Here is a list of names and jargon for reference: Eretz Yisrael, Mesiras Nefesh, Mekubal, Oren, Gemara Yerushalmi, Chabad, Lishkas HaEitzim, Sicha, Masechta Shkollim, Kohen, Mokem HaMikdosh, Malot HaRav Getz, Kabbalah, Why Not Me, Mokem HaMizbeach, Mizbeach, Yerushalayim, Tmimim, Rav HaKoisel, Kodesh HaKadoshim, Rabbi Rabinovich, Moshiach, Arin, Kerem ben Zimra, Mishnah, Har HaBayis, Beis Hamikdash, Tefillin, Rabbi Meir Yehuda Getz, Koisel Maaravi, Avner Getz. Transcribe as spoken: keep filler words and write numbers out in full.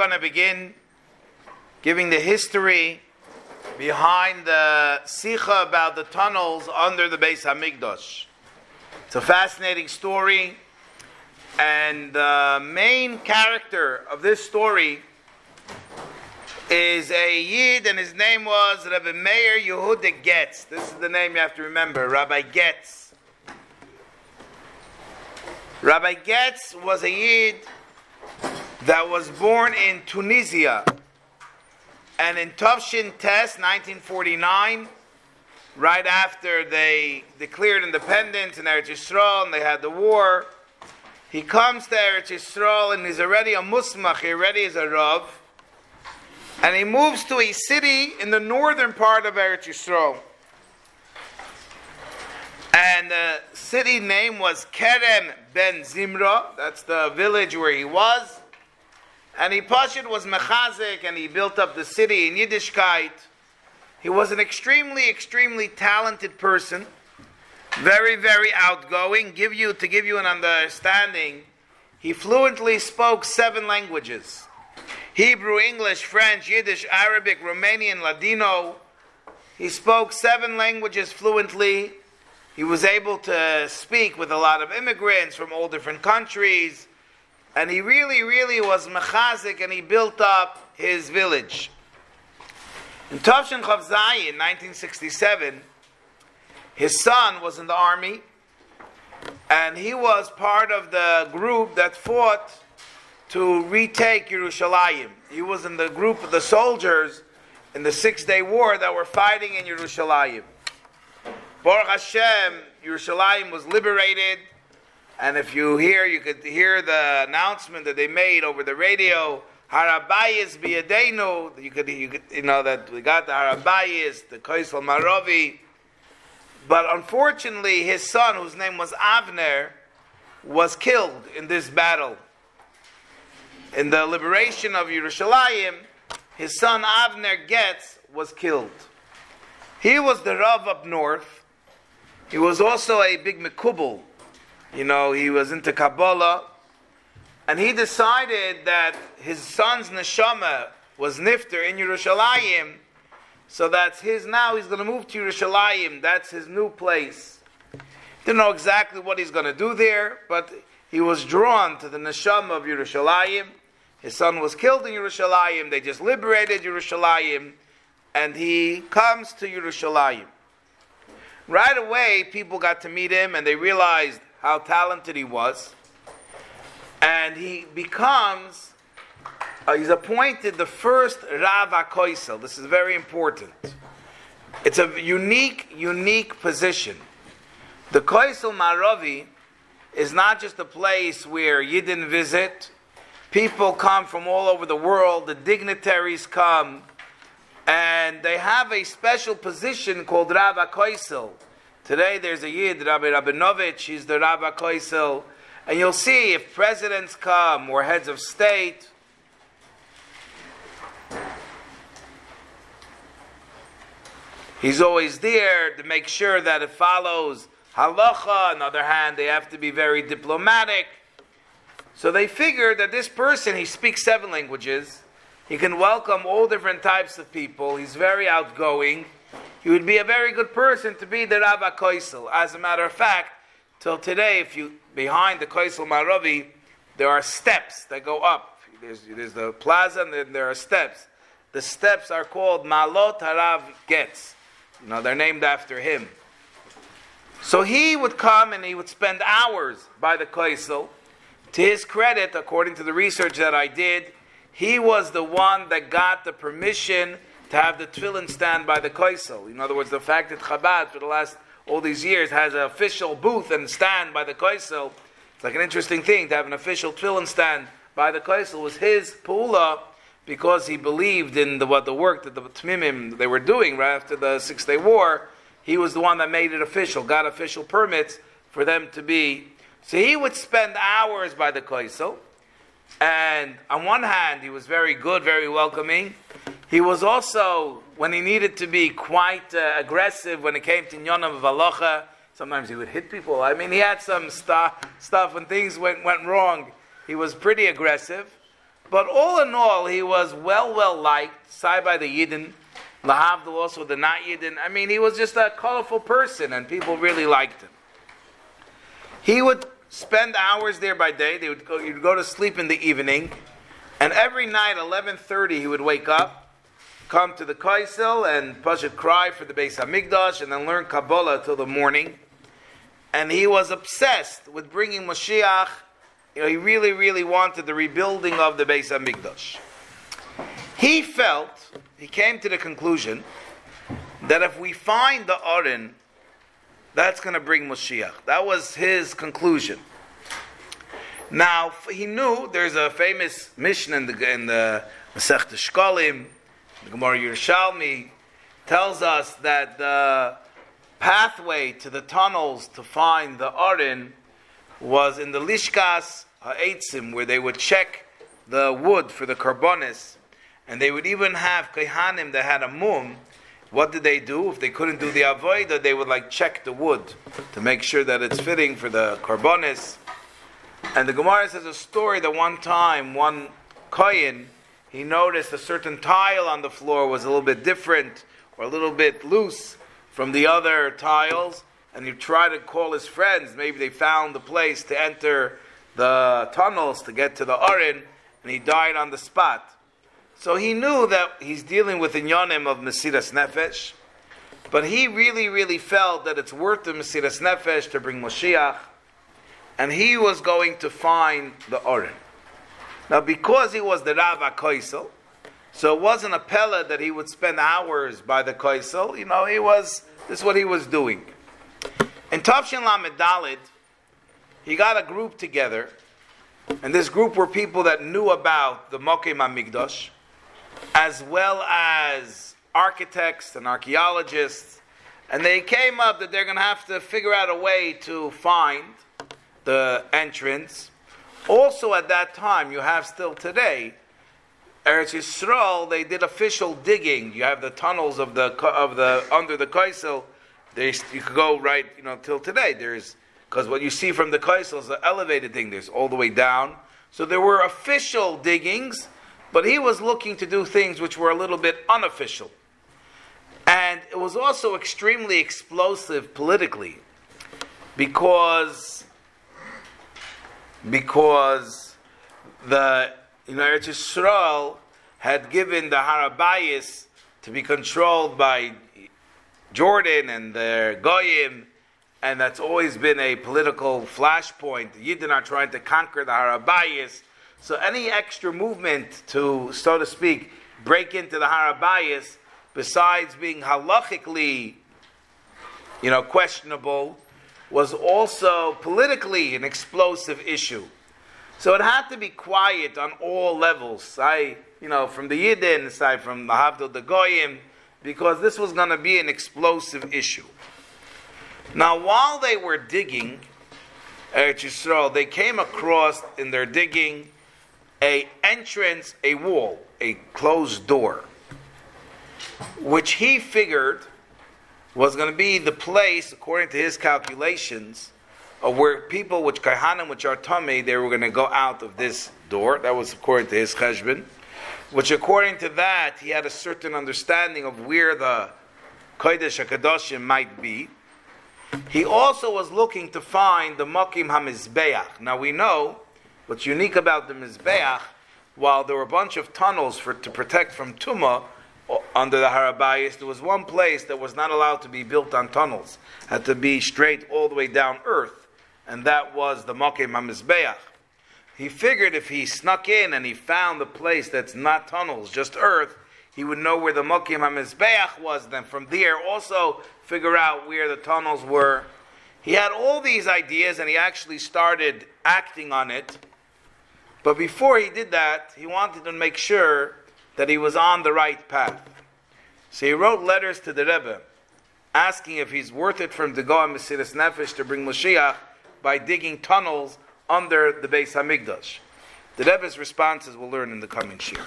going to begin giving the history behind the Sicha about the tunnels under the Beis Hamikdash. It's a fascinating story, and the main character of this story is a Yid, and his name was Rabbi Meir Yehuda Getz. This is the name you have to remember, Rabbi Getz. Rabbi Getz was a Yid that was born in Tunisia. And in Tufshin Test, nineteen forty-nine, right after they declared independence in Eretz Yisrael and they had the war, he comes to Eretz Yisrael and he's already a musmach, he already is a rav. And he moves to a city in the northern part of Eretz Yisrael. And the city name was Kerem ben Zimra. That's the village where he was. And he Pashut was mechazik, and he built up the city in Yiddishkeit. He was an extremely, extremely talented person. Very, very outgoing. Give you, to give you an understanding, he fluently spoke seven languages. Hebrew, English, French, Yiddish, Arabic, Romanian, Ladino. He spoke seven languages fluently. He was able to speak with a lot of immigrants from all different countries. And he really, really was mechazik, and he built up his village. In Tavshin Chavzai in nineteen sixty-seven, his son was in the army, and he was part of the group that fought to retake Yerushalayim. He was in the group of the soldiers in the Six-Day War that were fighting in Yerushalayim. Baruch Hashem, Yerushalayim was liberated, and if you hear, you could hear the announcement that they made over the radio, Har HaBayis biyadeinu, you could, you could, you know, that we got the Har HaBayis, the Koisel Maaravi. But unfortunately, his son, whose name was Avner, was killed in this battle. In the liberation of Yerushalayim, his son Avner Getz was killed. He was the Rav up north. He was also a big Mekubal. You know, he was into Kabbalah. And he decided that his son's neshama was nifter in Yerushalayim. So that's his now. He's going to move to Yerushalayim. That's his new place. Didn't know exactly what he's going to do there, but he was drawn to the neshama of Yerushalayim. His son was killed in Yerushalayim. They just liberated Yerushalayim. And he comes to Yerushalayim. Right away, people got to meet him, and they realized how talented he was. And he becomes, uh, he's appointed the first Rav HaKoisel. This is very important. It's a unique, unique position. The Koisel Maaravi is not just a place where Yidden visit. People come from all over the world. The dignitaries come. And they have a special position called Rav HaKoisel. Today there's a Yid, Rabbi Rabinovich, he's the Rav HaKoisel. And you'll see if presidents come or heads of state. He's always there to make sure that it follows halacha. On the other hand, they have to be very diplomatic. So they figured that this person, he speaks seven languages. He can welcome all different types of people. He's very outgoing. He would be a very good person to be the Rav HaKoisel. As a matter of fact, till today, if you behind the Koisel Maaravi, there are steps that go up. There's, there's the plaza, and then there are steps. The steps are called Malot HaRav Getz. You know, they're named after him. So he would come and he would spend hours by the Koisel. To his credit, according to the research that I did, he was the one that got the permission to have the tefillin stand by the Koisel. In other words, the fact that Chabad, for the last all these years, has an official booth and stand by the Koisel, it's like an interesting thing to have an official tefillin stand by the Koisel. Was his pula, because he believed in the, what the work that the Tmimim they were doing right after the Six-Day War. He was the one that made it official, got official permits for them to be. So he would spend hours by the Koisel. And on one hand, he was very good, very welcoming. He was also, when he needed to be, quite uh, aggressive when it came to Nyonav of Alocha. Sometimes he would hit people. I mean, he had some st- stuff when things went, went wrong. He was pretty aggressive. But all in all, he was well, well liked, side by the Yidden, Lahavdil also the not Yidden. I mean, he was just a colorful person, and people really liked him. He would spend hours there by day. They would go, you'd go to sleep in the evening, and every night, eleven thirty, he would wake up, come to the Koisel, and Pashat cry for the Beis Hamikdash, and then learn Kabbalah till the morning. And he was obsessed with bringing Moshiach. You know, he really, really wanted the rebuilding of the Beis HaMikdash. He felt, he came to the conclusion, that if we find the Arin, that's going to bring Moshiach. That was his conclusion. Now, he knew there's a famous Mishnah in the, in the Masechta Shkollim, the Gemara Yerushalmi, tells us that the pathway to the tunnels to find the Arin was in the Lishkas HaEitzim, where they would check the wood for the karbonis, and they would even have Kehanim that had a mum. What did they do? If they couldn't do the avodah, they would like check the wood to make sure that it's fitting for the karbonis. And the Gemara says a story that one time, one Kohen, he noticed a certain tile on the floor was a little bit different or a little bit loose from the other tiles, and he tried to call his friends. Maybe they found the place to enter the tunnels to get to the Oren, and he died on the spot. So he knew that he's dealing with inyanim of Mesiras Nefesh, but he really, really felt that it's worth the Mesiras Nefesh to bring Moshiach, and he was going to find the Oren. Now, because he was the Rav HaKoisel, so it wasn't a pella that he would spend hours by the Koisel. You know, he was, this is what he was doing. In Tavshin Lamed Daled, he got a group together, and this group were people that knew about the Mokem HaMikdosh, as well as architects and archaeologists, and they came up that they're going to have to figure out a way to find the entrance. Also at that time, you have still today, Eretz Yisrael, they did official digging. You have the tunnels of the of the under the Koisel. They, you could go right, you know, till today. There's, because what you see from the Koisel is an elevated thing. There's all the way down. So there were official diggings, but he was looking to do things which were a little bit unofficial. And it was also extremely explosive politically, because because the, you know, Eretz Yisrael had given the Har HaBayis to be controlled by Jordan and their Goyim, and that's always been a political flashpoint. The Yidden are trying to conquer the Har HaBayis, so any extra movement to, so to speak, break into the Har HaBayis, besides being halachically, you know, questionable, was also politically an explosive issue. So it had to be quiet on all levels. I, you know, from the Yidden, aside from the Havdil the Goyim, because this was going to be an explosive issue. Now, while they were digging Eretz Yisrael, they came across in their digging a entrance, a wall, a closed door, which he figured was going to be the place, according to his calculations, of where people, which Kaihanim, which are Tummy, they were going to go out of this door. That was according to his cheshbon, which according to that, he had a certain understanding of where the Kodesh HaKadoshim might be. He also was looking to find the Mokem HaMizbeach. Now we know what's unique about the Mizbeach, while there were a bunch of tunnels for to protect from Tumah under the Har HaBayis, there was one place that was not allowed to be built on tunnels. It had to be straight all the way down earth, and that was the Mokem HaMizbeach. He figured if he snuck in and he found the place that's not tunnels, just earth, he would know where the Mokem HaMizbeach was, then from there also figure out where the tunnels were. He had all these ideas, and he actually started acting on it. But before he did that, he wanted to make sure that he was on the right path. So he wrote letters to the Rebbe, asking if he's worth it for him to go on Mesiras Nefesh to bring Moshiach by digging tunnels under the Beis HaMikdash. The Rebbe's responses we'll learn in the coming shir.